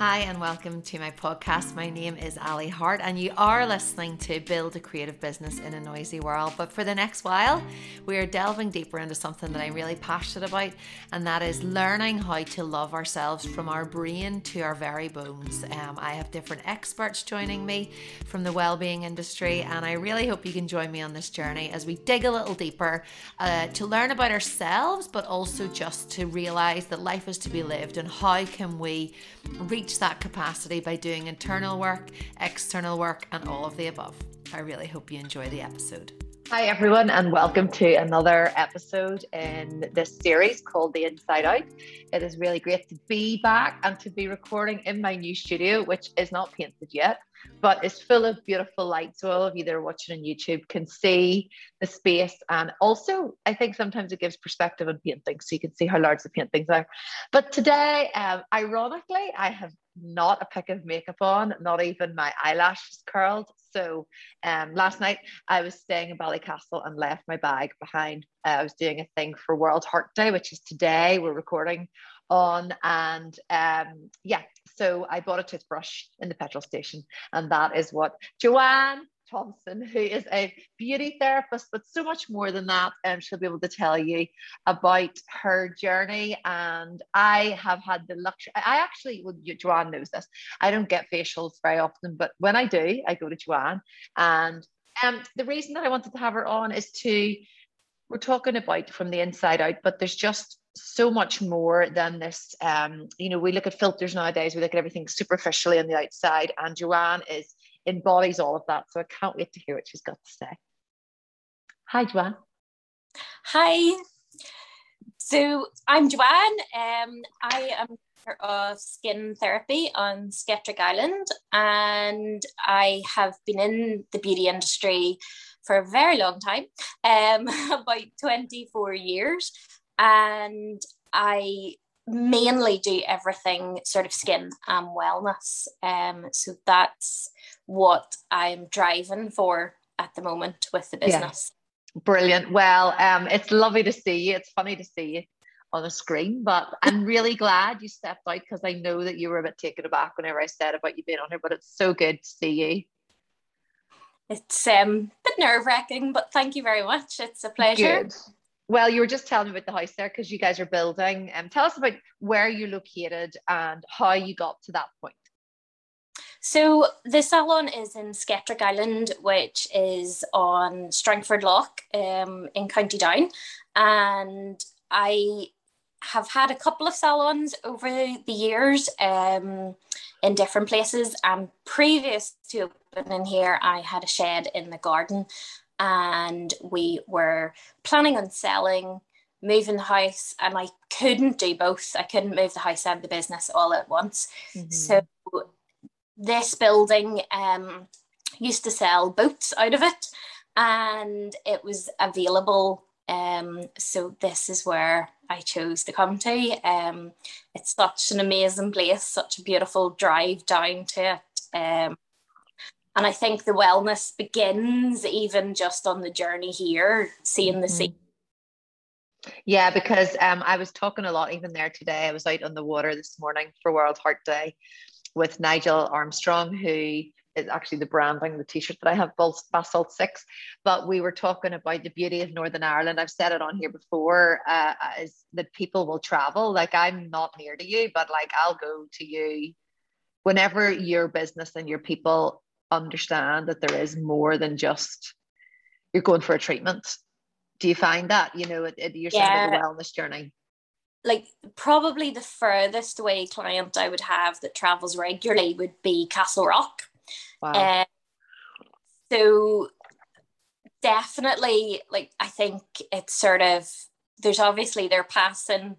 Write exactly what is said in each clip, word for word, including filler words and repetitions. Hi and welcome to my podcast. My name is Ali Hart and you are listening to Build a Creative Business in a Noisy World. But for the next while, we are delving deeper into something that I'm really passionate about, and that is learning how to love ourselves from our brain to our very bones. Um, I have different experts joining me from the wellbeing industry, and I really hope you can join me on this journey as we dig a little deeper uh, to learn about ourselves, but also just to realize that life is to be lived and how can we reach that capacity by doing internal work, external work, and all of the above. I really hope you enjoy the episode. Hi everyone, and welcome to another episode in this series called The Inside Out. It is really great to be back and to be recording in my new studio, which is not painted yet, but it's full of beautiful light. So all of you that are watching on YouTube can see the space. And also, I think sometimes it gives perspective on paintings, so you can see how large the paintings are. But today, um, ironically, I have not a pick of makeup on, not even my eyelashes curled. So um, last night I was staying in Ballycastle and left my bag behind. Uh, I was doing a thing for World Heart Day, which is today. We're recording on, and um, yeah, so I bought a toothbrush in the petrol station, and that is what Joanne Thompson, who is a beauty therapist, but so much more than that, and um, she'll be able to tell you about her journey. And I have had the luxury, I actually, well, Joanne knows this, I don't get facials very often, but when I do, I go to Joanne. And um, the reason that I wanted to have her on is to, we're talking about from the inside out, but there's just so much more than this. Um, you know, we look at filters nowadays, we look at everything superficially on the outside, and Joanne is embodies all of that. So I can't wait to hear what she's got to say. Hi, Joanne. Hi. So I'm Joanne. Um, I am part of Skin Therapy on Sketrick Island, and I have been in the beauty industry for a very long time, um, about twenty-four years. And I mainly do everything sort of skin and wellness. Um, so that's what I'm driving for at the moment with the business. Yeah. Brilliant. Well, um, it's lovely to see you. It's funny to see you on a screen, but I'm really glad you stepped out, because I know that you were a bit taken aback whenever I said about you being on here, but it's so good to see you. It's um, a bit nerve-wracking, but thank you very much. It's a pleasure. Good. Well, you were just telling me about the house there, because you guys are building. Um, tell us about where you're located and how you got to that point. So the salon is in Sketrick Island, which is on Strangford Lough um, in County Down. And I have had a couple of salons over the years um, in different places. And previous to opening here, I had a shed in the garden. And we were planning on selling, moving the house, and I couldn't do both. I couldn't move the house and the business all at once. Mm-hmm. So this building um, used to sell boats out of it, and it was available. Um, so this is where I chose to come to. Um, it's such an amazing place, such a beautiful drive down to it. Um, And I think the wellness begins even just on the journey here, seeing the sea. Yeah, because um, I was talking a lot even there today. I was out on the water this morning for World Heart Day with Nigel Armstrong, who is actually the branding, the t-shirt that I have, Basalt Six. But we were talking about the beauty of Northern Ireland. I've said it on here before, uh, is that people will travel. Like, I'm not near to you, but like, I'll go to you whenever your business and your people understand that there is more than just you're going for a treatment. Do you find that, you know, it, it, you're yeah. saying the wellness journey? Like, probably the furthest away client I would have that travels regularly would be Castle Rock. Wow. Um, so definitely, like, I think it's sort of, there's obviously they're passing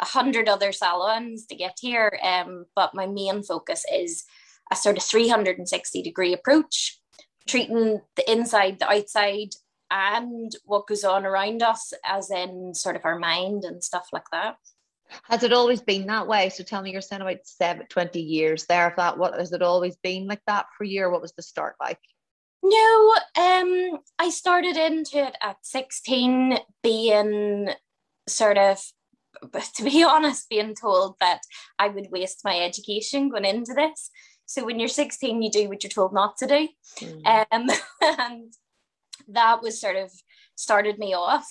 a hundred other salons to get here, um, but my main focus is a sort of three hundred sixty degree approach, treating the inside, the outside, and what goes on around us, as in sort of our mind and stuff like that. Has it always been that way? So tell me, you're saying about seven, twenty years there of that. What, has it always been like that for you, or what was the start like? No, um, I started into it at sixteen, being sort of but to be honest, being told that I would waste my education going into this. So when you're sixteen, you do what you're told not to do. Mm. Um, and that was sort of started me off.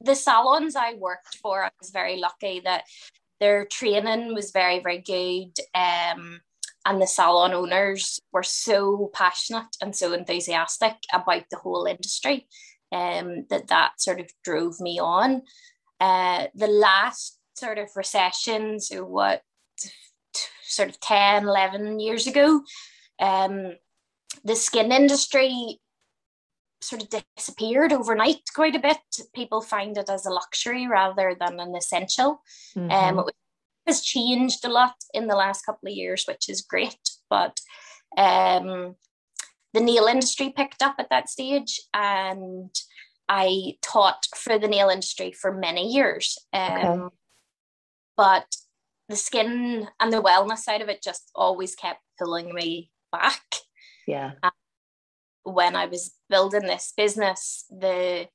The salons I worked for, I was very lucky that their training was very, very good. Um, and the salon owners were so passionate and so enthusiastic about the whole industry um, that that sort of drove me on. Uh, the last sort of recession, so what, t- sort of ten, eleven years ago, um, the skin industry sort of disappeared overnight quite a bit. People find it as a luxury rather than an essential. Mm-hmm. Um, it has changed a lot in the last couple of years, which is great, but um, the nail industry picked up at that stage, and I taught for the nail industry for many years. Um, okay. But the skin and the wellness side of it just always kept pulling me back. Yeah. And when I was building this business, the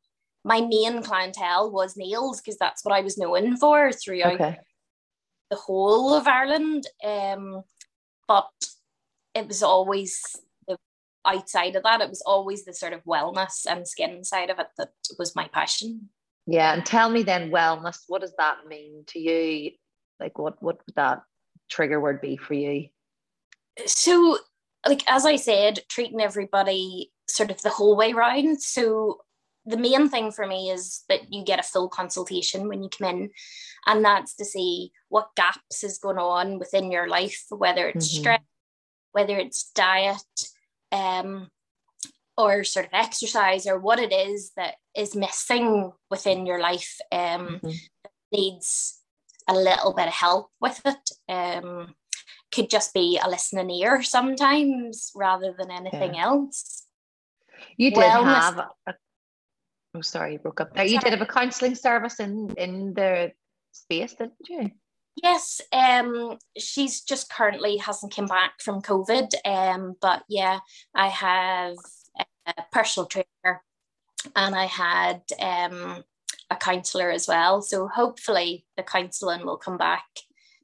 my main clientele was nails, because that's what I was known for throughout okay. the whole of Ireland. Um, but it was always the outside of that, it was always the sort of wellness and skin side of it that was my passion. Yeah, and tell me then, wellness, what does that mean to you? Like, what, what would that trigger word be for you? So, like, as I said, treating everybody sort of the whole way round. So the main thing for me is that you get a full consultation when you come in, and that's to see what gaps is going on within your life, whether it's mm-hmm. stress, whether it's diet, um, or sort of exercise, or what it is that is missing within your life, um, mm-hmm. needs a little bit of help with it. Um, could just be a listening ear sometimes rather than anything yeah. else. You did wellness. have a, I'm sorry you broke up there. You did have a counselling service in in the space, didn't you? Yes. Um, she's just currently hasn't come back from COVID, um, but yeah, I have a personal trainer, and I had um a counsellor as well, so hopefully the counselling will come back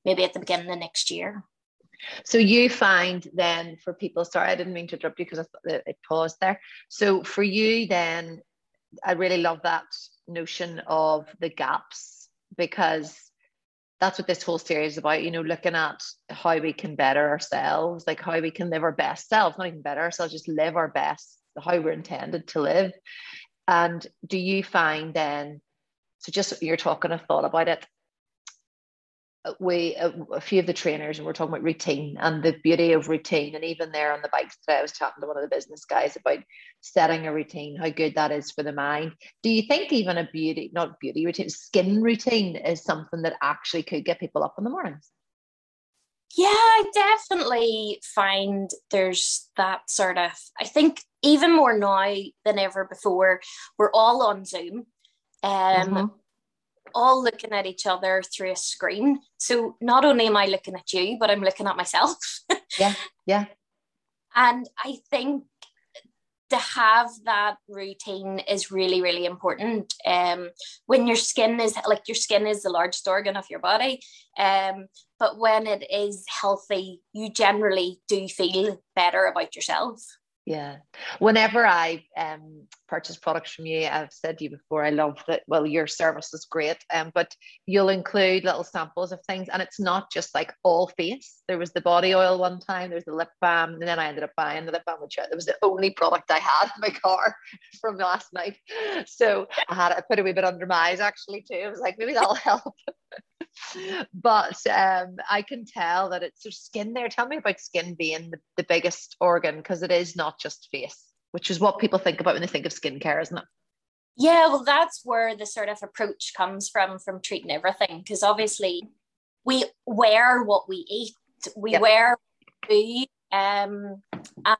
maybe at the beginning of next year. So you find then for people, sorry I didn't mean to interrupt you because I it paused there, so for you then, I really love that notion of the gaps, because that's what this whole series is about, you know, looking at how we can better ourselves, like how we can live our best selves, not even better ourselves, just live our best, how we're intended to live. And do you find then, so just you're talking, I thought about it, we, a, a few of the trainers, and we're talking about routine and the beauty of routine. And even there on the bikes today, I was chatting to one of the business guys about setting a routine, how good that is for the mind. Do you think even a beauty, not beauty routine, skin routine is something that actually could get people up in the mornings? Yeah, I definitely find there's that sort of, I think even more now than ever before, we're all on Zoom. Um, mm-hmm. all looking at each other through a screen. So not only am I looking at you, but I'm looking at myself. Yeah, yeah. And I think to have that routine is really, really important. Um, when your skin is, like your skin is the largest organ of your body, um, but when it is healthy, you generally do feel better about yourself. Yeah. Whenever I um purchase products from you, I've said to you before, I love that, well, your service is great, um, but you'll include little samples of things, and it's not just like all face. There was the body oil one time, there's the lip balm, and then I ended up buying the lip balm, which was the only product I had in my car from last night. So I had it, I put a wee bit under my eyes actually too. I was like, maybe that'll help. But um, I can tell that it's your skin there. Tell me about skin being the, the biggest organ, because it is not just face, which is what people think about when they think of skincare, isn't it? Yeah, well, that's where the sort of approach comes from, from treating everything, because obviously we wear what we eat, we yep. wear what we do, um, and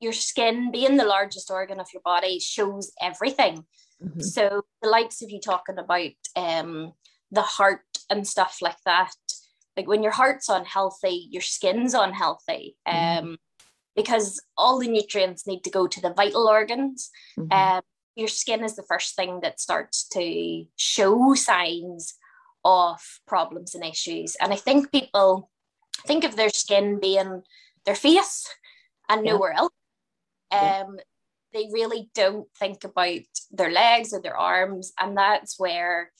your skin being the largest organ of your body shows everything. Mm-hmm. So the likes of you talking about um, the heart and stuff like that, like when your heart's unhealthy, your skin's unhealthy, um mm-hmm. because all the nutrients need to go to the vital organs. Mm-hmm. um your skin is the first thing that starts to show signs of problems and issues. And I think people think of their skin being their face and nowhere yeah. else. Um, yeah. They really don't think about their legs or their arms. And that's where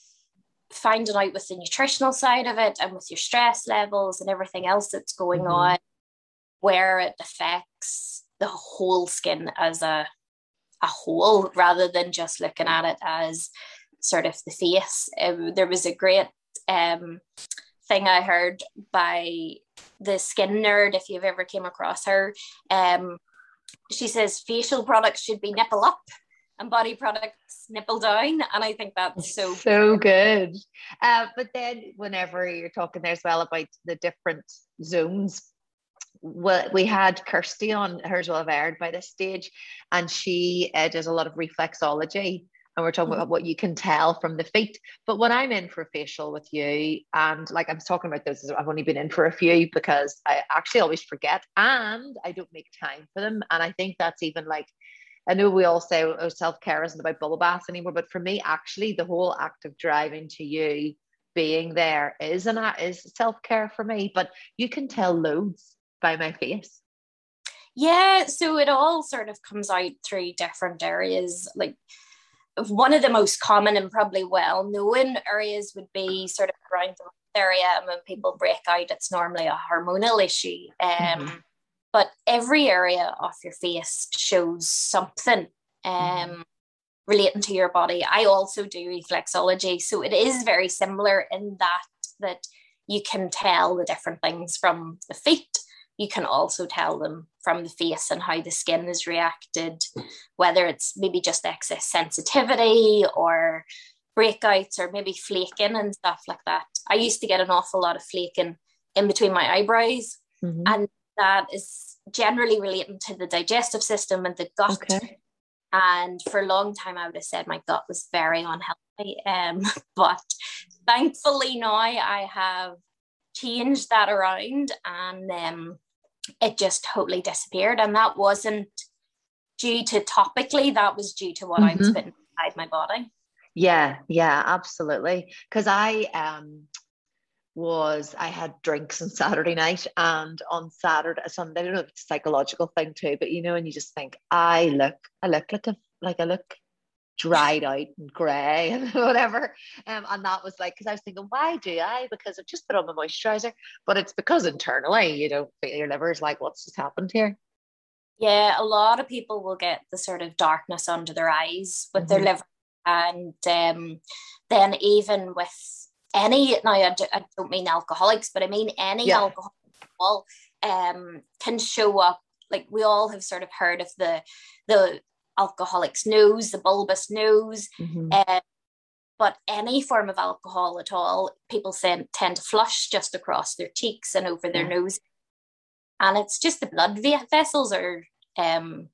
finding out with the nutritional side of it and with your stress levels and everything else that's going mm-hmm. on, where it affects the whole skin as a a whole, rather than just looking at it as sort of the face. Um, there was a great um, thing I heard by the skin nerd, if you've ever came across her. Um, she says facial products should be nipple up and body products nipple down, and I think that's so so good. good. Uh, but then whenever you're talking there as well about the different zones, well, we had Kirsty on, hers will have aired by this stage, and she uh, does a lot of reflexology, and we're talking mm-hmm. about what you can tell from the feet. But when I'm in for a facial with you, and like I'm talking about those, I've only been in for a few because I actually always forget and I don't make time for them. And I think that's even like, I know we all say oh, self-care isn't about bubble baths anymore, but for me actually the whole act of driving to you, being there is an is self-care for me. But you can tell loads by my face. Yeah, so it all sort of comes out through different areas. Like one of the most common and probably well known areas would be sort of around the mouth area, and when people break out it's normally a hormonal issue. Um mm-hmm. But every area of your face shows something um mm-hmm. relating to your body. I also do reflexology, so it is very similar in that that you can tell the different things from the feet. You can also tell them from the face and how the skin is reacted, whether it's maybe just excess sensitivity or breakouts or maybe flaking and stuff like that. I used to get an awful lot of flaking in between my eyebrows, mm-hmm. and that is generally relating to the digestive system and the gut. Okay. And for a long time, I would have said my gut was very unhealthy. Um, but thankfully now I have changed that around, and um, it just totally disappeared. And that wasn't due to topically, that was due to what mm-hmm. I was putting inside my body. Yeah, yeah, absolutely. Because I um was, I had drinks on Saturday night, and on Saturday, Sunday, I don't know if it's a psychological thing too, but you know, and you just think, I look, I look like a, like I look dried out and grey and whatever. Um, and that was like, because I was thinking, why do I? Because I've just put on my moisturiser. But it's because internally, you know, your liver is like, what's just happened here? Yeah, a lot of people will get the sort of darkness under their eyes with mm-hmm. their liver. And um, then even with any, now I, do, I don't mean alcoholics, but I mean any yeah. alcohol um, can show up. Like we all have sort of heard of the the alcoholic's nose, the bulbous nose, mm-hmm. um, but any form of alcohol at all, people tend to flush just across their cheeks and over their yeah. nose, and it's just the blood vessels are um,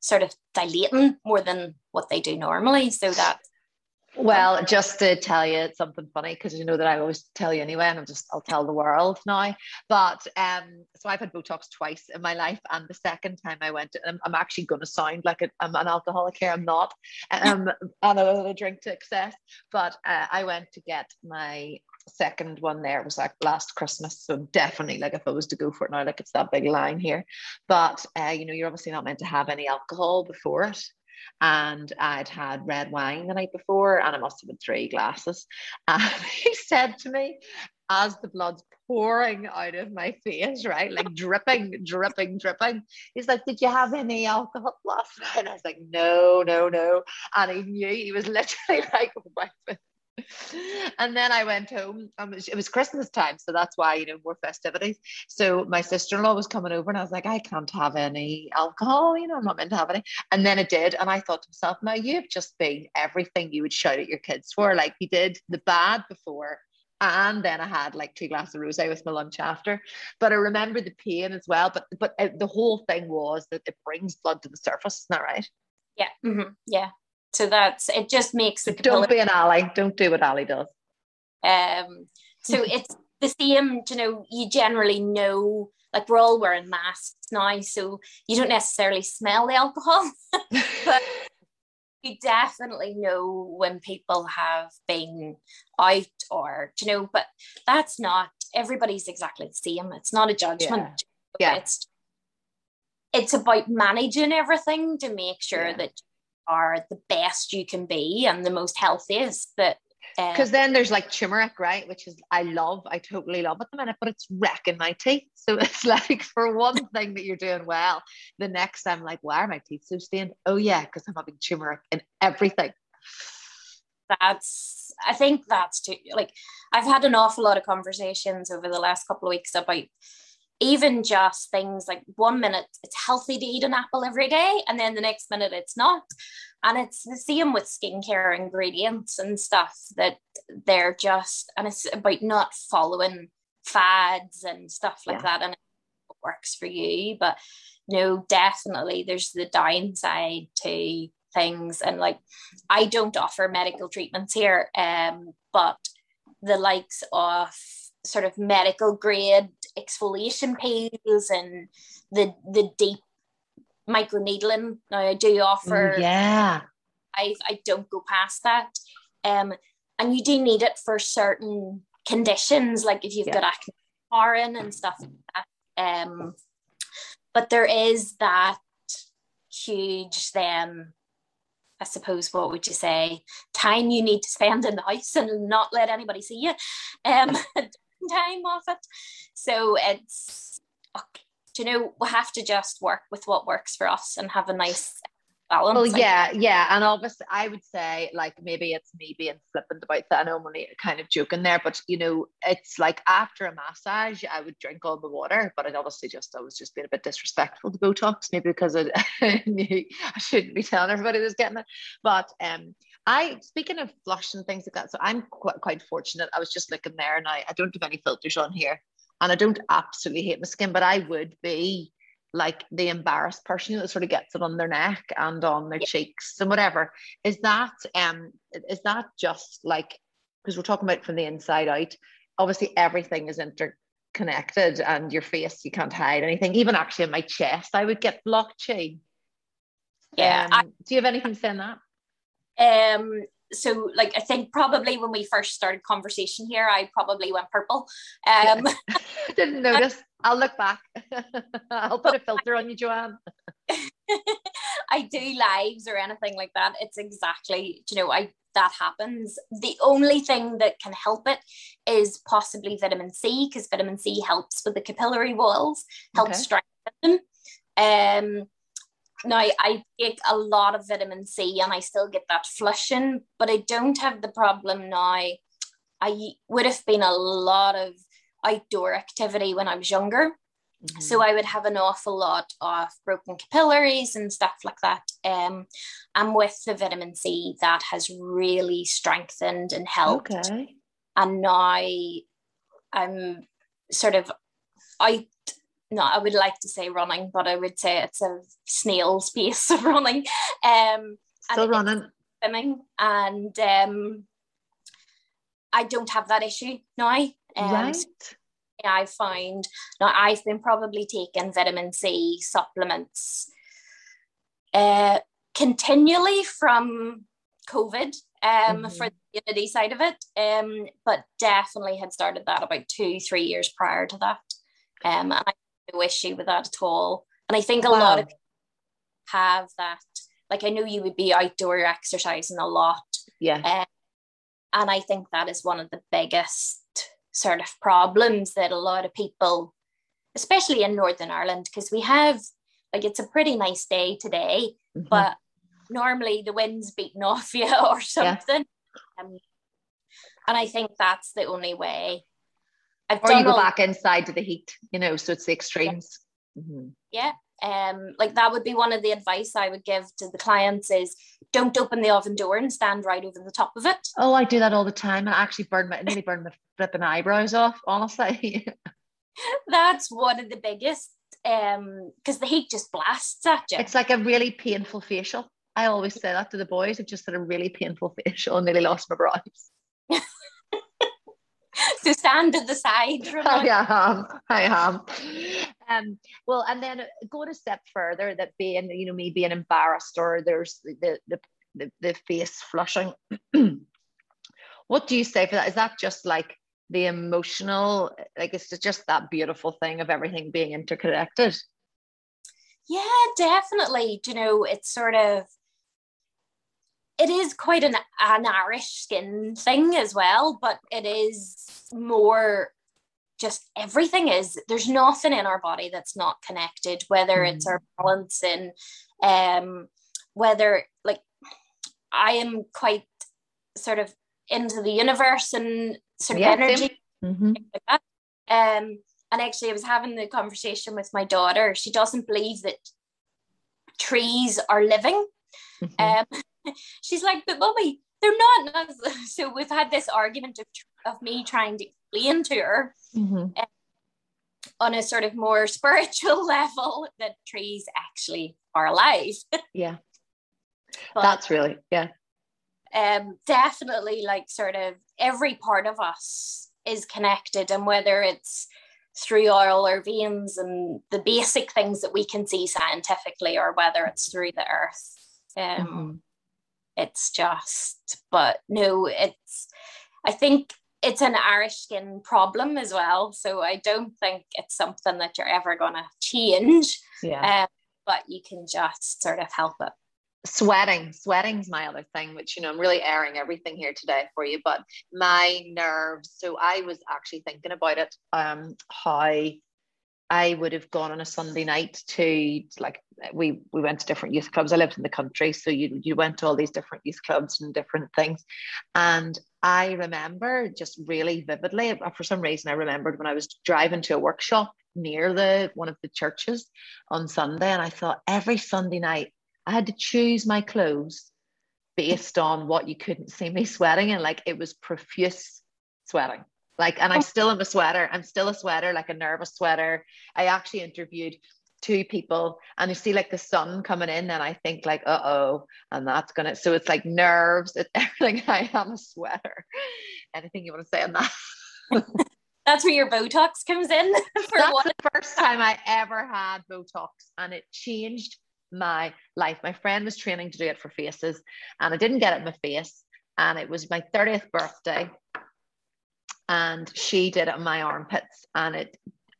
sort of dilating more than what they do normally. So that well, just to tell you something funny, because you know that I always tell you anyway, and I'm just, I'll tell the world now. But um, so I've had Botox twice in my life, and the second time I went, I'm, I'm actually going to sound like a, I'm an alcoholic here. I'm not, um, and I will drink to excess. But uh, I went to get my second one there. It was like last Christmas, so definitely, like if I was to go for it now, like it's that big line here. But uh, you know, you're obviously not meant to have any alcohol before it. And I'd had red wine the night before, and I must have had three glasses. And he said to me, as the blood's pouring out of my face, right, like dripping, dripping, dripping, he's like, did you have any alcohol last night? And I was like, no, no, no. And he knew. He was literally like, wiping. And then I went home. Um, it was Christmas time, so that's why, you know, more festivities. So my sister-in-law was coming over, and I was like, I can't have any alcohol, you know, I'm not meant to have any. And then it did, and I thought to myself, now you've just been everything you would shout at your kids for. Like you did the bad before, and then I had like two glasses of rosé with my lunch after. But I remember the pain as well. But but uh, the whole thing was that it brings blood to the surface, isn't that right? Yeah, mm-hmm. yeah. So that's, it just makes it. Don't be an ally. Don't do what Ali does. Um. So it's the same, you know, you generally know, like we're all wearing masks now, so you don't necessarily smell the alcohol. But You definitely know when people have been out, or, you know, but that's not, everybody's exactly the same. It's not a judgment. Yeah. yeah. It's it's about managing everything to make sure yeah. that you are the best you can be and the most healthiest. That Because um, then there's like turmeric, right? Which is, I love, I totally love at the minute, but it's wrecking my teeth. So it's like, for one thing that you're doing well, the next I'm like, why are my teeth so stained? Oh yeah, because I'm having turmeric in everything. That's, I think that's too, like, I've had an awful lot of conversations over the last couple of weeks about even just things like, one minute it's healthy to eat an apple every day, and then the next minute it's not. And it's the same with skincare ingredients and stuff, that they're just, and it's about not following fads and stuff like yeah. that, and it works for you. But no, definitely there's the downside to things. And like, I don't offer medical treatments here, um but the likes of sort of medical grade exfoliation pills and the the deep microneedling. Now I do offer, yeah, I I don't go past that, um, and you do need it for certain conditions, like if you've yeah. got acne, scarring and stuff like that. Um, but there is that huge then, I suppose, what would you say, time you need to spend in the house and not let anybody see you. Um. time off it. So it's, you know, we have to just work with what works for us and have a nice balance. Well, yeah, yeah. And obviously I would say, like, maybe it's me being flippant about that, and I'm only kind of joking there, but you know, it's like after a massage I would drink all the water, but I'd obviously just I was just being a bit disrespectful to Botox, maybe because I, I shouldn't be telling everybody was getting it. But um I, speaking of flush and things like that, so I'm quite, quite fortunate. I was just looking there, and I, I don't have any filters on here, and I don't absolutely hate my skin, but I would be like the embarrassed person that sort of gets it on their neck and on their yeah. cheeks and whatever. Is that, um, is that just like, because we're talking about from the inside out, obviously everything is interconnected, and your face, you can't hide anything. Even actually in my chest, I would get blockchain. Yeah. Um, I- do you have anything to say on that? Um, so like, I think probably when we first started conversation here, I probably went purple. Um, yeah. Didn't notice. I'll look back. I'll put a filter on you, Joanne. I do lives or anything like that. It's exactly, you know, I, that happens. The only thing that can help it is possibly vitamin C, because vitamin C helps with the capillary walls, helps okay. strengthen them. Um, Now, I take a lot of vitamin C and I still get that flushing, but I don't have the problem now. I would have been a lot of outdoor activity when I was younger. Mm-hmm. So I would have an awful lot of broken capillaries and stuff like that. Um, and with the vitamin C, that has really strengthened and helped. Okay. And now I'm sort of out. No, I would like to say running, but I would say it's a snail's pace of running. Um, Still and running. Swimming. And um, I don't have that issue now. Um, right. So I find, now I've been probably taking vitamin C supplements uh, continually from COVID um, mm-hmm. for the immunity side of it, um, but definitely had started that about two, three years prior to that. Um, and I no issue with that at all, and I think a wow. lot of people have that. Like, I know you would be outdoor exercising a lot, yeah um, and I think that is one of the biggest sort of problems that a lot of people, especially in Northern Ireland, because we have, like, it's a pretty nice day today, mm-hmm. but normally the wind's beating off you or something, yeah. um, and I think that's the only way. I've or you go all- back inside to the heat, you know, so it's the extremes. Yeah. Mm-hmm. yeah. Um, like, that would be one of the advice I would give to the clients is, don't open the oven door and stand right over the top of it. Oh, I do that all the time. And I actually burn my, nearly burn my flipping eyebrows off, honestly. That's one of the biggest, um, because the heat just blasts at you. It's like a really painful facial. I always say that to the boys. I've just had a really painful facial and nearly lost my brows. To stand to the side. I am, I am. Um, well, and then go a step further, that being, you know, me being embarrassed, or there's the, the the, the face flushing. What do you say for that? Is that just like the emotional, like it's just that beautiful thing of everything being interconnected? Yeah, definitely. Do you know, it's sort of, it is quite an, an Irish skin thing as well, but it is more just everything is, there's nothing in our body that's not connected, whether mm. it's our balance in, um, whether like I am quite sort of into the universe and sort yeah, of energy. Mm-hmm. Um, and actually I was having the conversation with my daughter. She doesn't believe that trees are living. Mm-hmm. Um, she's like, but mommy, they're not. So we've had this argument of, of me trying to explain to her mm-hmm. uh, on a sort of more spiritual level that trees actually are alive. Yeah. But, that's really, yeah. Um, definitely like sort of every part of us is connected, and whether it's through all our veins and the basic things that we can see scientifically, or whether it's through the earth, um, mm-hmm. it's just, but no, it's, I think it's an Irish skin problem as well, so I don't think it's something that you're ever going to change, yeah. um, but you can just sort of help it. Sweating. Sweating's my other thing, which, you know, I'm really airing everything here today for you, but my nerves. So I was actually thinking about it, um, how I would have gone on a Sunday night to, like, we we went to different youth clubs. I lived in the country, so you you went to all these different youth clubs and different things. And I remember just really vividly, for some reason, I remembered when I was driving to a workshop near the one of the churches on Sunday, and I thought every Sunday night, I had to choose my clothes based on what you couldn't see me sweating, and like it was profuse sweating. Like, and I still am a sweater. I'm still a sweater, like a nervous sweater. I actually interviewed two people, and you see like the sun coming in, and I think like, uh oh, and that's gonna. So it's like nerves. It's everything. I am a sweater. Anything you want to say on that? That's where your Botox comes in. For that's one. The first time I ever had Botox, and it changed my life. My friend was training to do it for faces, and I didn't get it in my face, and it was my thirtieth birthday, and she did it in my armpits, and it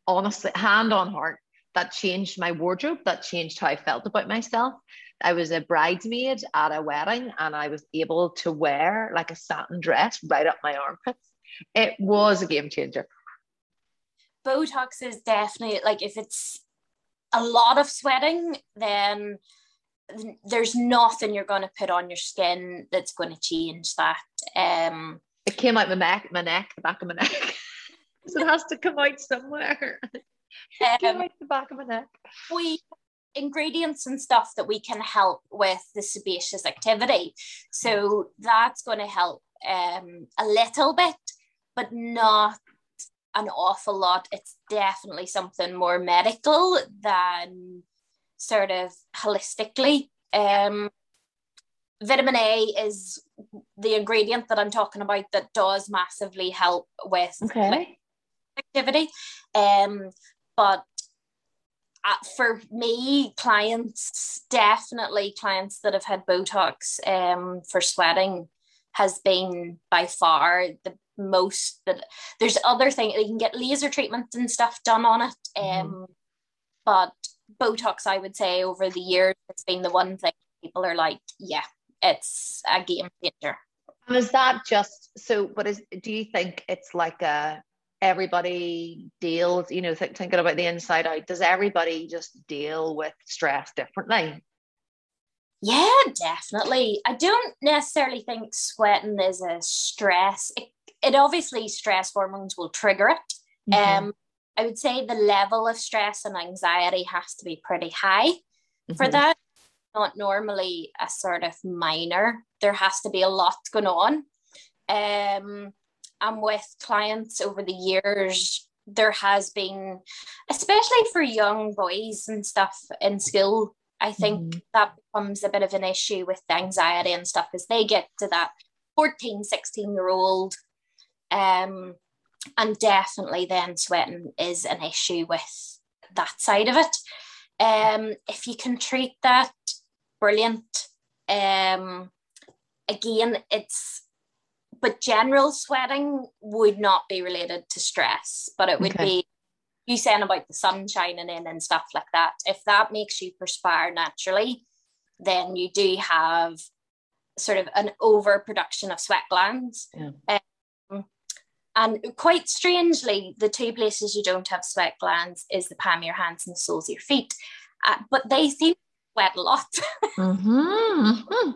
honestly, hand on heart, that changed my wardrobe, that changed how I felt about myself. I was a bridesmaid at a wedding, and I was able to wear like a satin dress right up my armpits. It was a game changer. Botox is definitely like, if it's a lot of sweating, then there's nothing you're going to put on your skin that's going to change that. Um, it came out my neck, my neck, the back of my neck. So it has to come out somewhere. It came um, out the back of my neck. We ingredients and stuff that we can help with the sebaceous activity. So that's going to help um, a little bit, but not an awful lot. It's definitely something more medical than sort of holistically. Um, vitamin A is the ingredient that I'm talking about that does massively help with okay. activity. Um, but uh, for me, clients, definitely clients that have had Botox um, for sweating has been by far the most. That there's other things they can get laser treatments and stuff done on it, um mm. but Botox, I would say over the years, it's been the one thing people are like, yeah, it's a game changer. And is that just so, but is do you think it's like a everybody deals, you know, th- thinking about the inside out, does everybody just deal with stress differently? Yeah, definitely. I don't necessarily think sweating is a stress. It It obviously, stress hormones will trigger it. Mm-hmm. Um, I would say the level of stress and anxiety has to be pretty high mm-hmm. for that. Not normally a sort of minor. There has to be a lot going on. Um, and with clients over the years, there has been, especially for young boys and stuff in school, I think mm-hmm. that becomes a bit of an issue with the anxiety and stuff as they get to that fourteen, sixteen year old. Um, and definitely then sweating is an issue with that side of it. Um, if you can treat that, brilliant. Um, again, it's, but general sweating would not be related to stress, but it would okay. be you saying about the sun shining in and stuff like that. If that makes you perspire naturally, then you do have sort of an overproduction of sweat glands. Yeah. Um, and quite strangely, the two places you don't have sweat glands is the palm of your hands and the soles of your feet. Uh, but they seem to sweat a lot. Mm-hmm. Mm-hmm.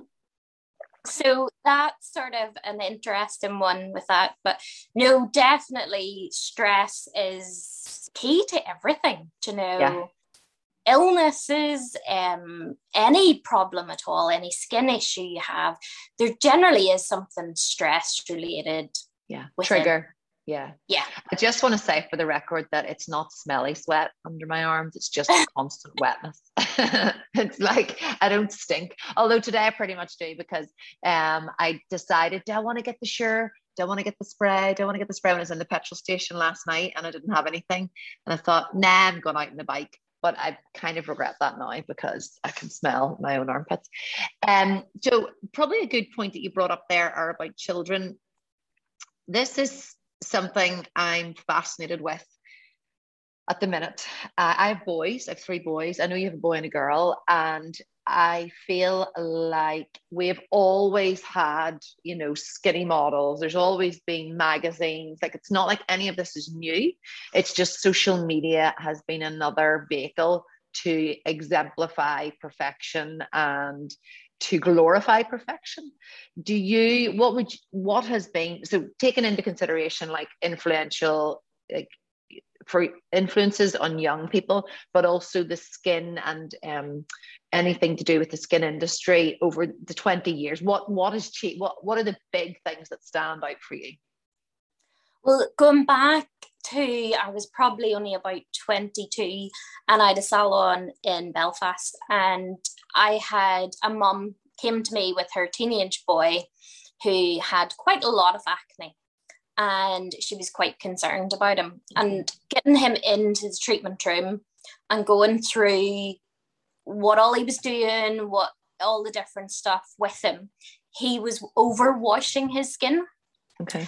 So that's sort of an interesting one with that. But no, definitely stress is key to everything, you know. Yeah. Illnesses, um, any problem at all, any skin issue you have, there generally is something stress related. Yeah. Trigger. Yeah. Yeah. I just want to say for the record that it's not smelly sweat under my arms. It's just constant wetness. It's like I don't stink. Although today I pretty much do because um I decided, do I want to get the sure? Do I want to get the spray? Do I want to get the spray when I was in the petrol station last night and I didn't have anything? And I thought, nah, I'm going out on the bike. But I kind of regret that now because I can smell my own armpits. Um, Joe, probably a good point that you brought up there are about children. This is something I'm fascinated with at the minute. Uh, I have boys, I have three boys. I know you have a boy and a girl. And I feel like we've always had, you know, skinny models. There's always been magazines. Like, it's not like any of this is new. It's just social media has been another vehicle to exemplify perfection and to glorify perfection. Do you, what would, you, what has been, so taken into consideration, like influential, like for influences on young people, but also the skin and um, anything to do with the skin industry over the twenty years, what, what is cheap? What, what are the big things that stand out for you? Well, going back to, I was probably only about twenty-two and I had a salon in Belfast, and I had a mum came to me with her teenage boy who had quite a lot of acne, and she was quite concerned about him, and getting him into the treatment room and going through what all he was doing, what all the different stuff with him. He was overwashing his skin. Okay.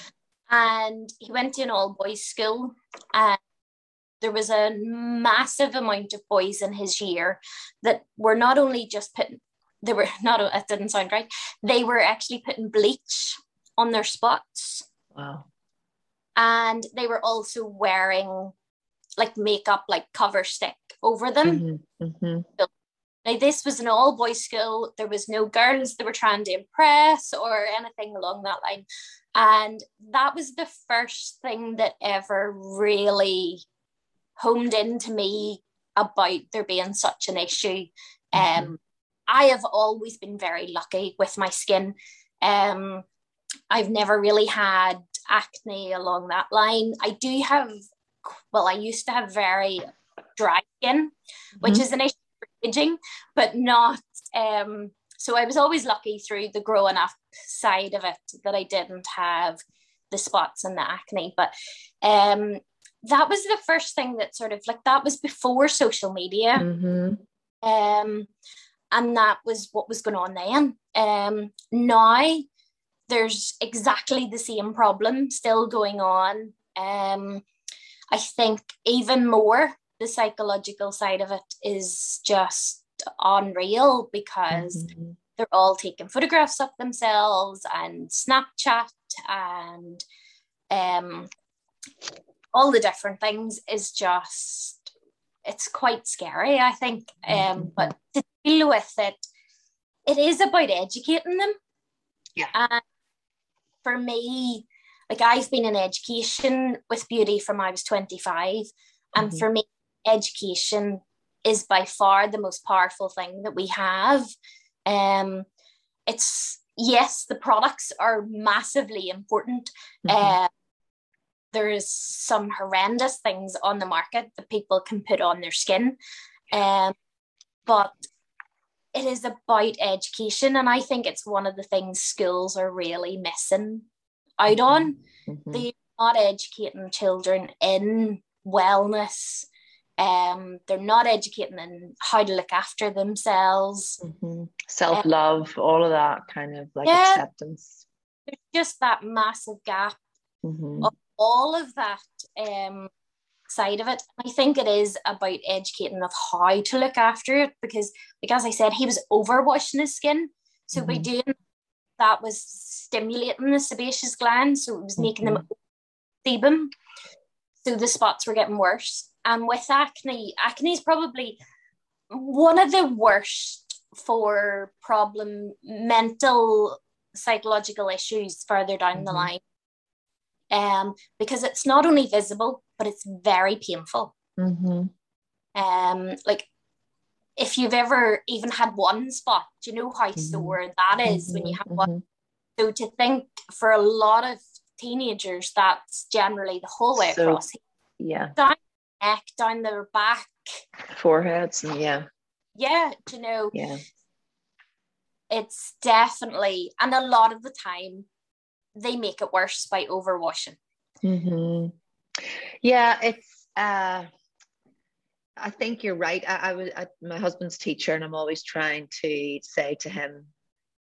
And he went to an all-boys school, and there was a massive amount of boys in his year that were not only just putting, they were not, it didn't sound right, they were actually putting bleach on their spots. Wow. And they were also wearing like makeup, like cover stick over them. Mm-hmm. Mm-hmm. So, now this was an all-boys school. There was no girls that were trying to impress or anything along that line. And that was the first thing that ever really homed in to me about there being such an issue. Mm-hmm. Um, I have always been very lucky with my skin. Um, I've never really had acne along that line. I do have, well, I used to have very dry skin, which mm-hmm. is an issue for aging, but not. Um, so I was always lucky through the growing up side of it that I didn't have the spots and the acne, but. Um, That was the first thing that sort of like that was before social media. Mm-hmm. Um, and that was what was going on then. Um, now there's exactly the same problem still going on. Um, I think even more the psychological side of it is just unreal because mm-hmm. they're all taking photographs of themselves and Snapchat and... Um, all the different things is just, it's quite scary, I think. Um, but to deal with it, it is about educating them. Yeah. And for me, like I've been in education with beauty from I was twenty-five. And mm-hmm. for me, education is by far the most powerful thing that we have. Um, it's, yes, the products are massively important. Mm-hmm. Uh, there is some horrendous things on the market that people can put on their skin. Um, but it is about education. And I think it's one of the things schools are really missing out on. Mm-hmm. They're not educating children in wellness, Um, they're not educating in how to look after themselves. Mm-hmm. Self-love, um, all of that kind of like yeah, acceptance. There's just that massive gap mm-hmm. of all of that um, side of it. I think it is about educating of how to look after it, because like as I said, he was overwashing his skin. So mm-hmm. by doing that was stimulating the sebaceous gland. So it was making mm-hmm. them sebum. So the spots were getting worse. And with acne, acne is probably one of the worst for problem, mental, psychological issues further down mm-hmm. the line. Um, because it's not only visible, but it's very painful. Mm-hmm. Um, like if you've ever even had one spot, you know how mm-hmm. sore that is mm-hmm. when you have mm-hmm. one. So to think for a lot of teenagers, that's generally the whole way so, across. Yeah. Down the neck, down their back. Foreheads, yeah. Yeah, you know. Yeah. It's definitely, and a lot of the time, they make it worse by overwashing. Mm-hmm. Yeah, it's, uh, I think you're right. I, I was I, my husband's teacher, and I'm always trying to say to him,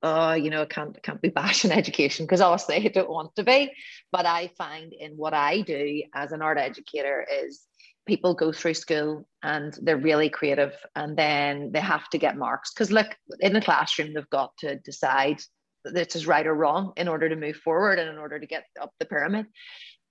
oh, you know, I can't, can't be bashing education, because obviously I don't want to be. But I find in what I do as an art educator is people go through school and they're really creative, and then they have to get marks. Because look, in the classroom, they've got to decide this is right or wrong in order to move forward and in order to get up the pyramid.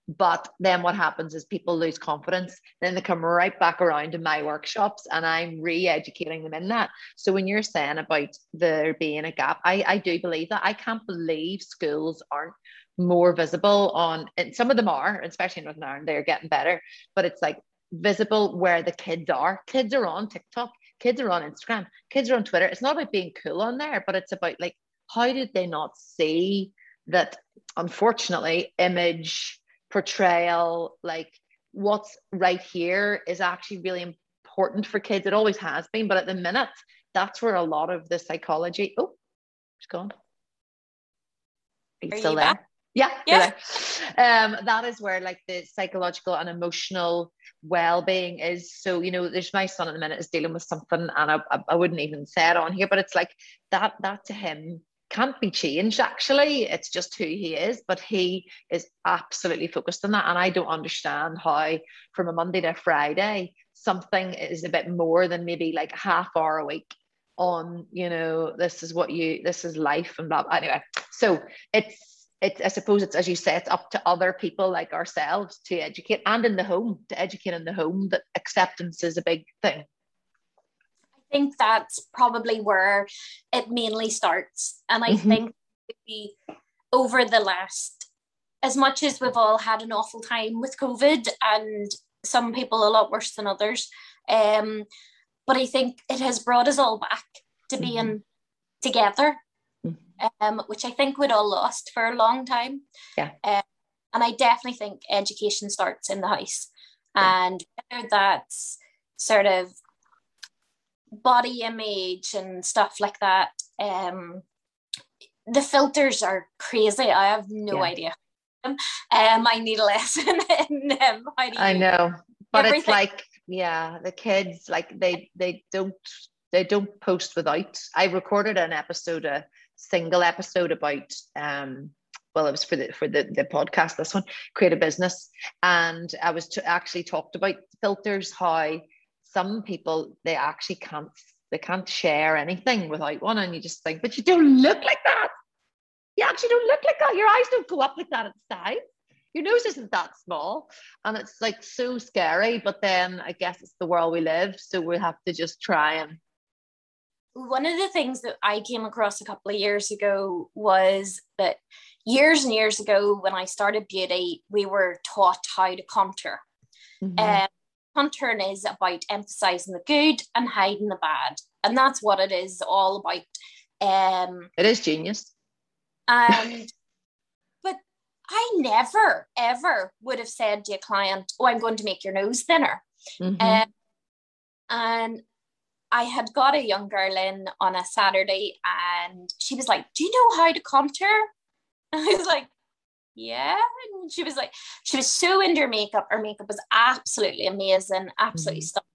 But then what happens is people lose confidence. Then they come right back around to my workshops, and I'm re-educating them in that. So when you're saying about there being a gap, I, I do believe that. I can't believe schools aren't more visible on, and some of them are, especially in Northern Ireland, they're getting better, but it's like visible where the kids are. Kids are on TikTok, kids are on Instagram, kids are on Twitter. It's not about being cool on there, but it's about like, how did they not see that, unfortunately, image portrayal, like what's right here is actually really important for kids. It always has been, but at the minute, that's where a lot of the psychology, oh, it's gone. Are you Are still you there? Back? Yeah. Yeah. There. Um, that is where like the psychological and emotional well-being is. So, you know, there's my son at the minute is dealing with something, and I, I, I wouldn't even say it on here, but it's like that, that to him can't be changed. Actually, it's just who he is, but he is absolutely focused on that. And I don't understand how from a Monday to a Friday something is a bit more than maybe like half hour a week on, you know, this is what you, this is life and blah, blah. Anyway, so it's it's I suppose it's, as you say, it's up to other people like ourselves to educate, and in the home to educate in the home that acceptance is a big thing. I think that's probably where it mainly starts. And I mm-hmm. think we, over the last, as much as we've all had an awful time with COVID, and some people a lot worse than others, um, but I think it has brought us all back to mm-hmm. being together, mm-hmm. um, which I think we'd all lost for a long time. Yeah. Um, and I definitely think education starts in the house. Yeah. And whether that's sort of body image and stuff like that, um the filters are crazy. I have no yeah. idea. um I need a lesson in them. How do you I know but everything? It's like yeah the kids, like they they don't they don't post without. I recorded an episode a single episode about um well, it was for the for the, the podcast, this one, Create a Business, and I was to actually talked about filters, how some people, they actually can't, they can't share anything without one. And you just think, but you don't look like that. You actually don't look like that. Your eyes don't go up like that at the time. Your nose isn't that small. And it's like so scary. But then I guess it's the world we live. So we have to just try. And one of the things that I came across a couple of years ago was that years and years ago, when I started beauty, we were taught how to contour. Mm-hmm. Um, Contouring is about emphasizing the good and hiding the bad, and that's what it is all about. Um, it is genius. And but I never ever would have said to a client, "Oh, I'm going to make your nose thinner." Mm-hmm. Um, and I had got a young girl in on a Saturday, and she was like, "Do you know how to contour?" And I was like, yeah. And she was like, she was so into her makeup. Her makeup was absolutely amazing, absolutely mm-hmm. stunning.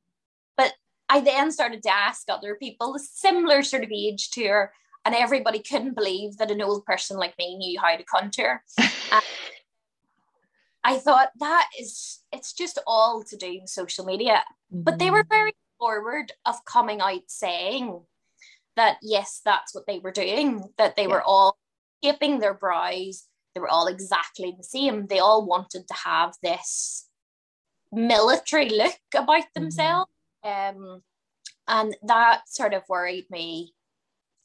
I then started to ask other people a similar sort of age to her, and everybody couldn't believe that an old person like me knew how to contour. um, I thought that is, it's just all to do with social media. Mm-hmm. But they were very forward of coming out saying that, yes, that's what they were doing, that they yeah. were all shaping their brows. They were all exactly the same. They all wanted to have this military look about themselves. Mm-hmm. Um, and that sort of worried me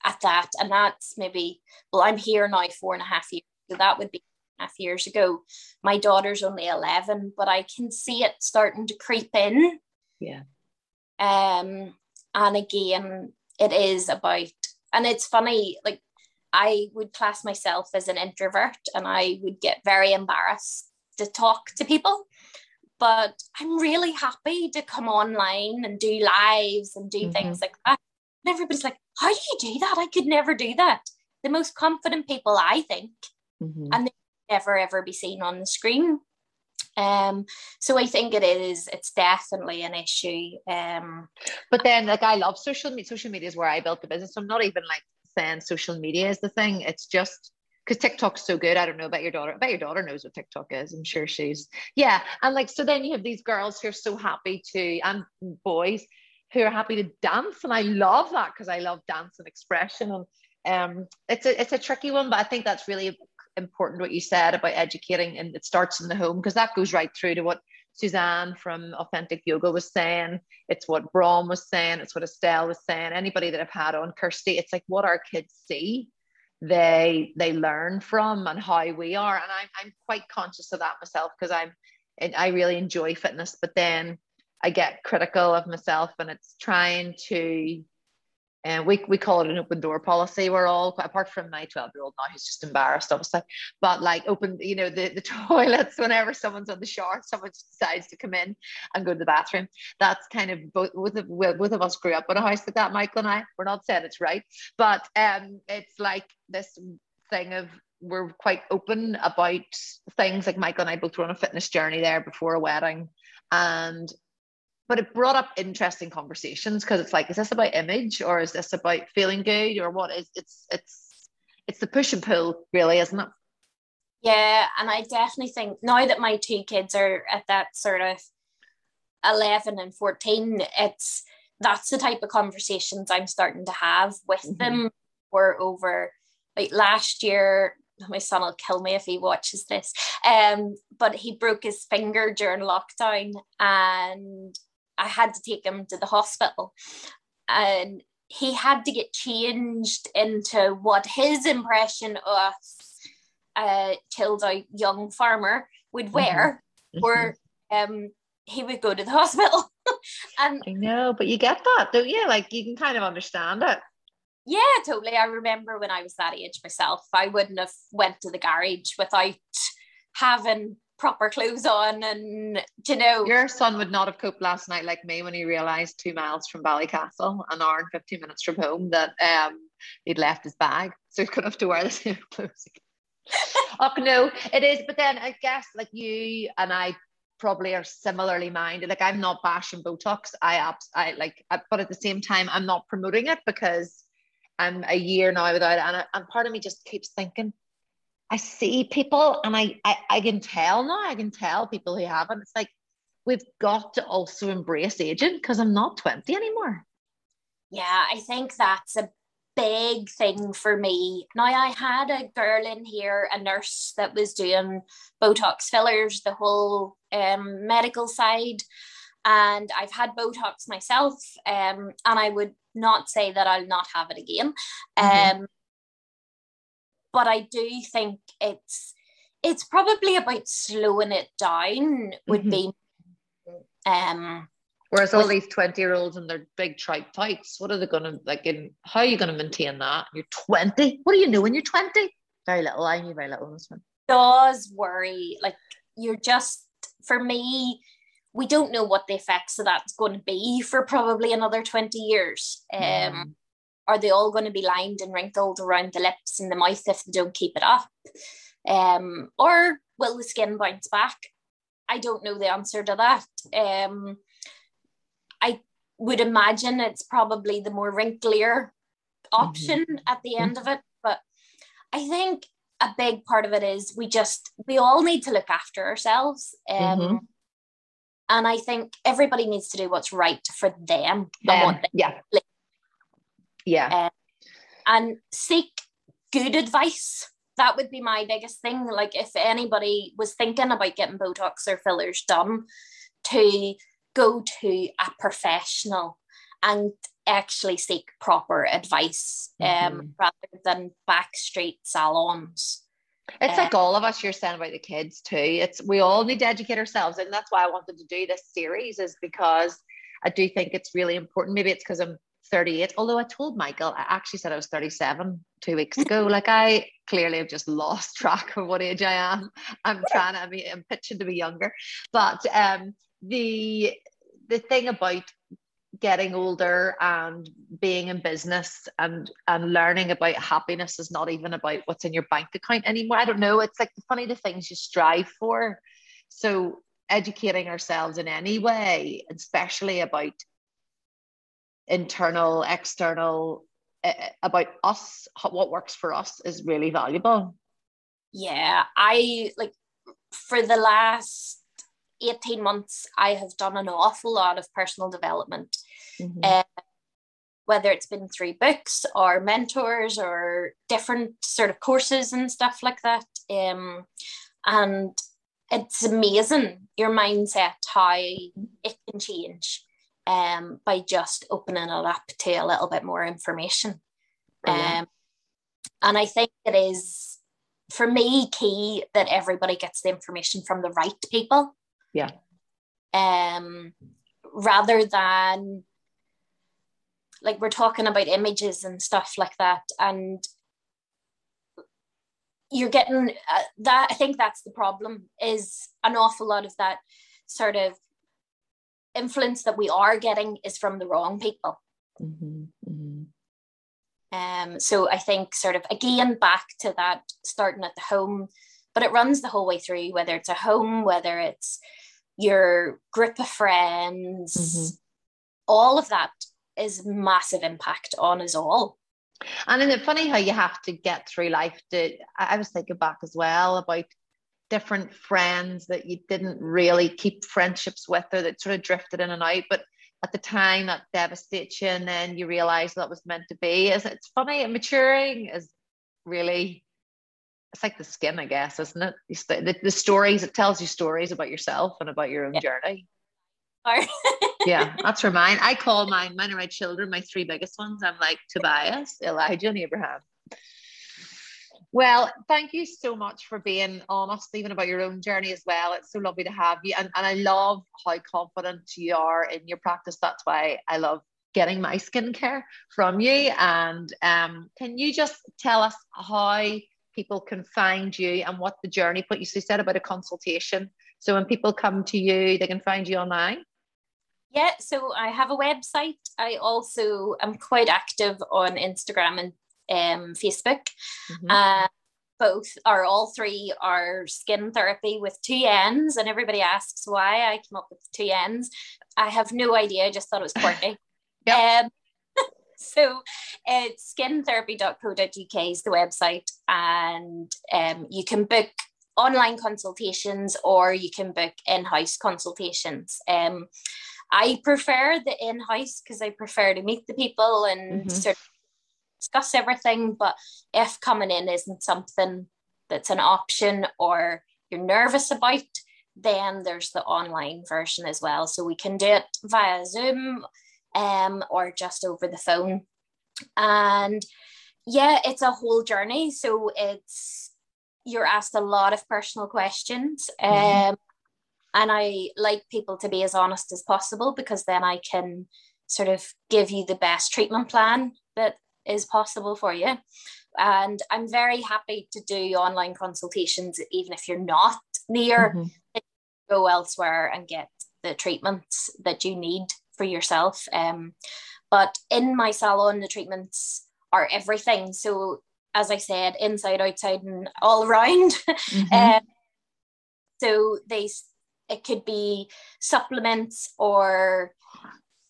at that. And that's maybe, well, I'm here now four and a half years. So that would be half years ago. My daughter's only eleven, but I can see it starting to creep in. Yeah. Um, and again, it is about, and it's funny, like I would class myself as an introvert and I would get very embarrassed to talk to people, but I'm really happy to come online and do lives and do mm-hmm. things like that. And everybody's like, how do you do that? I could never do that. The most confident people, I think, mm-hmm. and they never, ever be seen on the screen. Um, so I think it is, it's definitely an issue. Um, but then like I love social media. Social media is where I built the business. So I'm not even like saying social media is the thing. It's just because TikTok's so good. I don't know about your daughter. I bet your daughter knows what TikTok is. I'm sure she's, yeah. And like, so then you have these girls who are so happy to, and boys who are happy to dance. And I love that because I love dance and expression. And um, it's a, it's a tricky one, but I think that's really important what you said about educating, and it starts in the home, because that goes right through to what Suzanne from Authentic Yoga was saying. It's what Braum was saying. It's what Estelle was saying. Anybody that I've had on, Kirsty, it's like what our kids see, they they learn from, and how we are. And I'm I'm quite conscious of that myself, because I'm and I really enjoy fitness, but then I get critical of myself, and it's trying to. And we we call it an open door policy. We're all, apart from my twelve-year-old now, who's just embarrassed, obviously. But like open, you know, the, the toilets, whenever someone's on the shower, someone decides to come in and go to the bathroom. That's kind of, both, both, of, both of us grew up in a house like that, Michael and I. We're not saying it's right. But um, it's like this thing of, we're quite open about things. Like Michael and I both were on a fitness journey there before a wedding. And but it brought up interesting conversations, because it's like, is this about image, or is this about feeling good, or what is it's it's it's the push and pull, really, isn't it? Yeah, and I definitely think now that my two kids are at that sort of eleven and fourteen, it's that's the type of conversations I'm starting to have with mm-hmm. them. Or over like last year, my son will kill me if he watches this. Um, but he broke his finger during lockdown, and I had to take him to the hospital, and he had to get changed into what his impression of a chilled out young farmer would wear, mm-hmm. or um, he would go to the hospital. And I know, but you get that, don't you? Like, you can kind of understand it. Yeah, totally. I remember when I was that age myself, I wouldn't have went to the garage without having proper clothes on, and you know. Your son would not have coped last night like me when he realised two miles from Ballycastle, an hour and fifteen minutes from home, that um he'd left his bag, so he's gonna have to wear the same clothes again. Oh no, it is. But then I guess like you and I probably are similarly minded. Like I'm not bashing Botox, I I like, but at the same time I'm not promoting it, because I'm a year now without it, and, I, and part of me just keeps thinking, I see people, and I, I I can tell now, I can tell people who haven't. It's like, we've got to also embrace aging, because I'm not twenty anymore. Yeah, I think that's a big thing for me. Now, I had a girl in here, a nurse, that was doing Botox fillers, the whole um, medical side, and I've had Botox myself, um, and I would not say that I'll not have it again. Mm-hmm. Um, but I do think it's it's probably about slowing it down would mm-hmm. be. Um, Whereas all with, these twenty-year-olds and their big trike tights, what are they going to, like, in, how are you going to maintain that? You're twenty? What do you know when you're twenty? Very little. I knew very little on this one. Does worry. Like, you're just, for me, we don't know what the effects of that's going to be for probably another twenty years. Um, mm. Are they all going to be lined and wrinkled around the lips and the mouth if they don't keep it up? Um, or will the skin bounce back? I don't know the answer to that. Um, I would imagine it's probably the more wrinklier option mm-hmm. at the end of it. But I think a big part of it is we just, we all need to look after ourselves. Um, mm-hmm. And I think everybody needs to do what's right for them. Um, what yeah. Yeah. Um, and seek good advice. That would be my biggest thing. Like if anybody was thinking about getting Botox or fillers done, to go to a professional and actually seek proper advice mm-hmm. um, rather than backstreet salons. It's um, like all of us, you're saying about the kids too. It's we all need to educate ourselves, and that's why I wanted to do this series, is because I do think it's really important. Maybe it's because I'm thirty-eight, although I told Michael, I actually said I was thirty-seven two weeks ago. Like I clearly have just lost track of what age I am. I'm trying to, I mean, I'm pitching to be younger. But um, the the thing about getting older and being in business and and learning about happiness is not even about what's in your bank account anymore. I don't know. It's like the funny, the things you strive for. So educating ourselves in any way, especially about internal, external, uh, about us, what works for us, is really valuable. Yeah, I like for the last eighteen months I have done an awful lot of personal development, mm-hmm. uh, whether it's been through books or mentors or different sort of courses and stuff like that, um, and it's amazing your mindset, how it can change Um, by just opening it up to a little bit more information. Um, and I think it is, for me, key that everybody gets the information from the right people. Yeah. Um, rather than, like, we're talking about images and stuff like that, and you're getting, uh, that, I think that's the problem, is an awful lot of that sort of influence that we are getting is from the wrong people. Mm-hmm, mm-hmm. Um, so I think sort of again back to that, starting at the home, but it runs the whole way through, whether it's a home, whether it's your group of friends, mm-hmm. all of that is massive impact on us all. And isn't it funny how you have to get through life to, I was thinking back as well about different friends that you didn't really keep friendships with, or that sort of drifted in and out, but at the time that devastates you, and then you realize that was meant to be. Is it's funny, maturing is really, it's like the skin, I guess, isn't it? The, the stories, it tells you stories about yourself and about your own yeah. journey. Yeah, that's for mine. I call mine, mine are my children, my three biggest ones. I'm like Tobias, Elijah, and Abraham. Well, thank you so much for being honest, even about your own journey as well. It's so lovely to have you. And, and I love how confident you are in your practice. That's why I love getting my skincare from you. And um, can you just tell us how people can find you and what the journey put you? So you said about a consultation. So when people come to you, they can find you online? Yeah, so I have a website. I also am quite active on Instagram and um Facebook. Mm-hmm. Uh, both are all three are Skin Therapy with two N's, and everybody asks why I came up with two N's. I have no idea, I just thought it was quirky. Yep. Um so it's skint therapy dot co dot u k is the website, and um you can book online consultations or you can book in-house consultations. Um I prefer the in-house because I prefer to meet the people and mm-hmm. sort of discuss everything, but if coming in isn't something that's an option or you're nervous about, then there's the online version as well. So we can do it via Zoom um, or just over the phone. And yeah, it's a whole journey. So it's, you're asked a lot of personal questions. Mm-hmm. Um, and I like people to be as honest as possible, because then I can sort of give you the best treatment plan that is possible for you. And I'm very happy to do online consultations even if you're not near. Mm-hmm. Go elsewhere and get the treatments that you need for yourself. Um, but in my salon the treatments are everything, so as I said, inside, outside and all around. Mm-hmm. um, so they it could be supplements or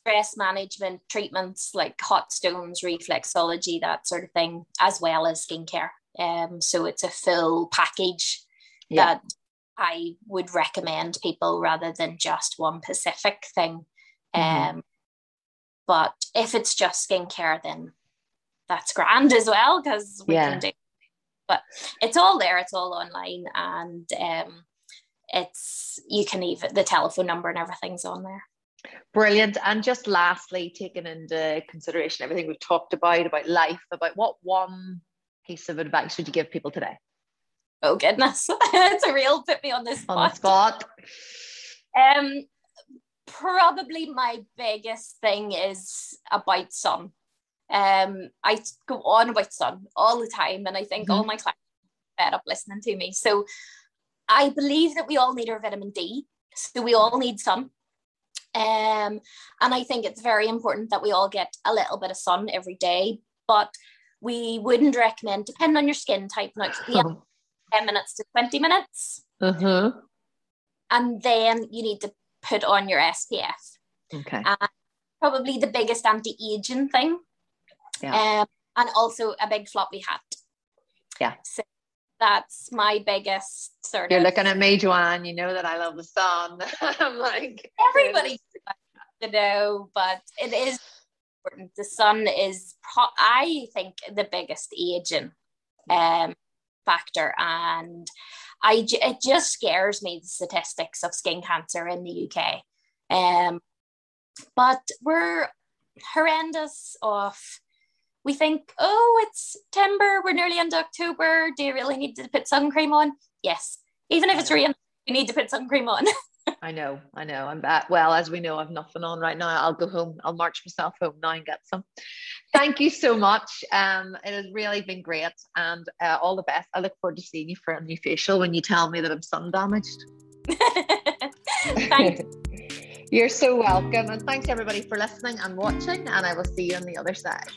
stress management treatments like hot stones, reflexology, that sort of thing, as well as skincare. Um, so it's a full package yeah. that I would recommend people rather than just one specific thing. Mm-hmm. Um, but if it's just skincare, then that's grand as well, because we yeah. can do. But it's all there, it's all online, and um, it's you can even the telephone number and everything's on there. Brilliant. And just lastly, taking into consideration everything we've talked about about life, about what one piece of advice would you give people today? Oh goodness, it's a real put me on the spot. On the spot. Um, probably my biggest thing is about sun. Um, I go on about sun all the time, and I think mm-hmm. all my clients are fed up listening to me. So I believe that we all need our vitamin D. So we all need sun. Um, and I think it's very important that we all get a little bit of sun every day, but we wouldn't recommend, depending on your skin type, not oh. ten minutes to twenty minutes. Uh-huh. And then you need to put on your S P F. Okay. And probably the biggest anti-aging thing. Yeah. Um, and also a big floppy hat. Yeah. So that's my biggest sort You're of... You're looking at me, Joanne. You know that I love the sun. I'm like... Everybody to know, but it is important. The sun is, pro- I think, the biggest aging um, factor. And I, it just scares me, the statistics of skin cancer in the U K. Um, but we're horrendous off... We think, oh, it's September, we're nearly into October. Do you really need to put sun cream on? Yes. Even if it's raining, you need to put sun cream on. I know, I know. I'm back. Well, as we know, I've nothing on right now. I'll go home. I'll march myself home now and get some. Thank you so much. Um, it has really been great, and uh, all the best. I look forward to seeing you for a new facial when you tell me that I'm sun damaged. Thank you. You're so welcome. And thanks everybody for listening and watching. And I will see you on the other side.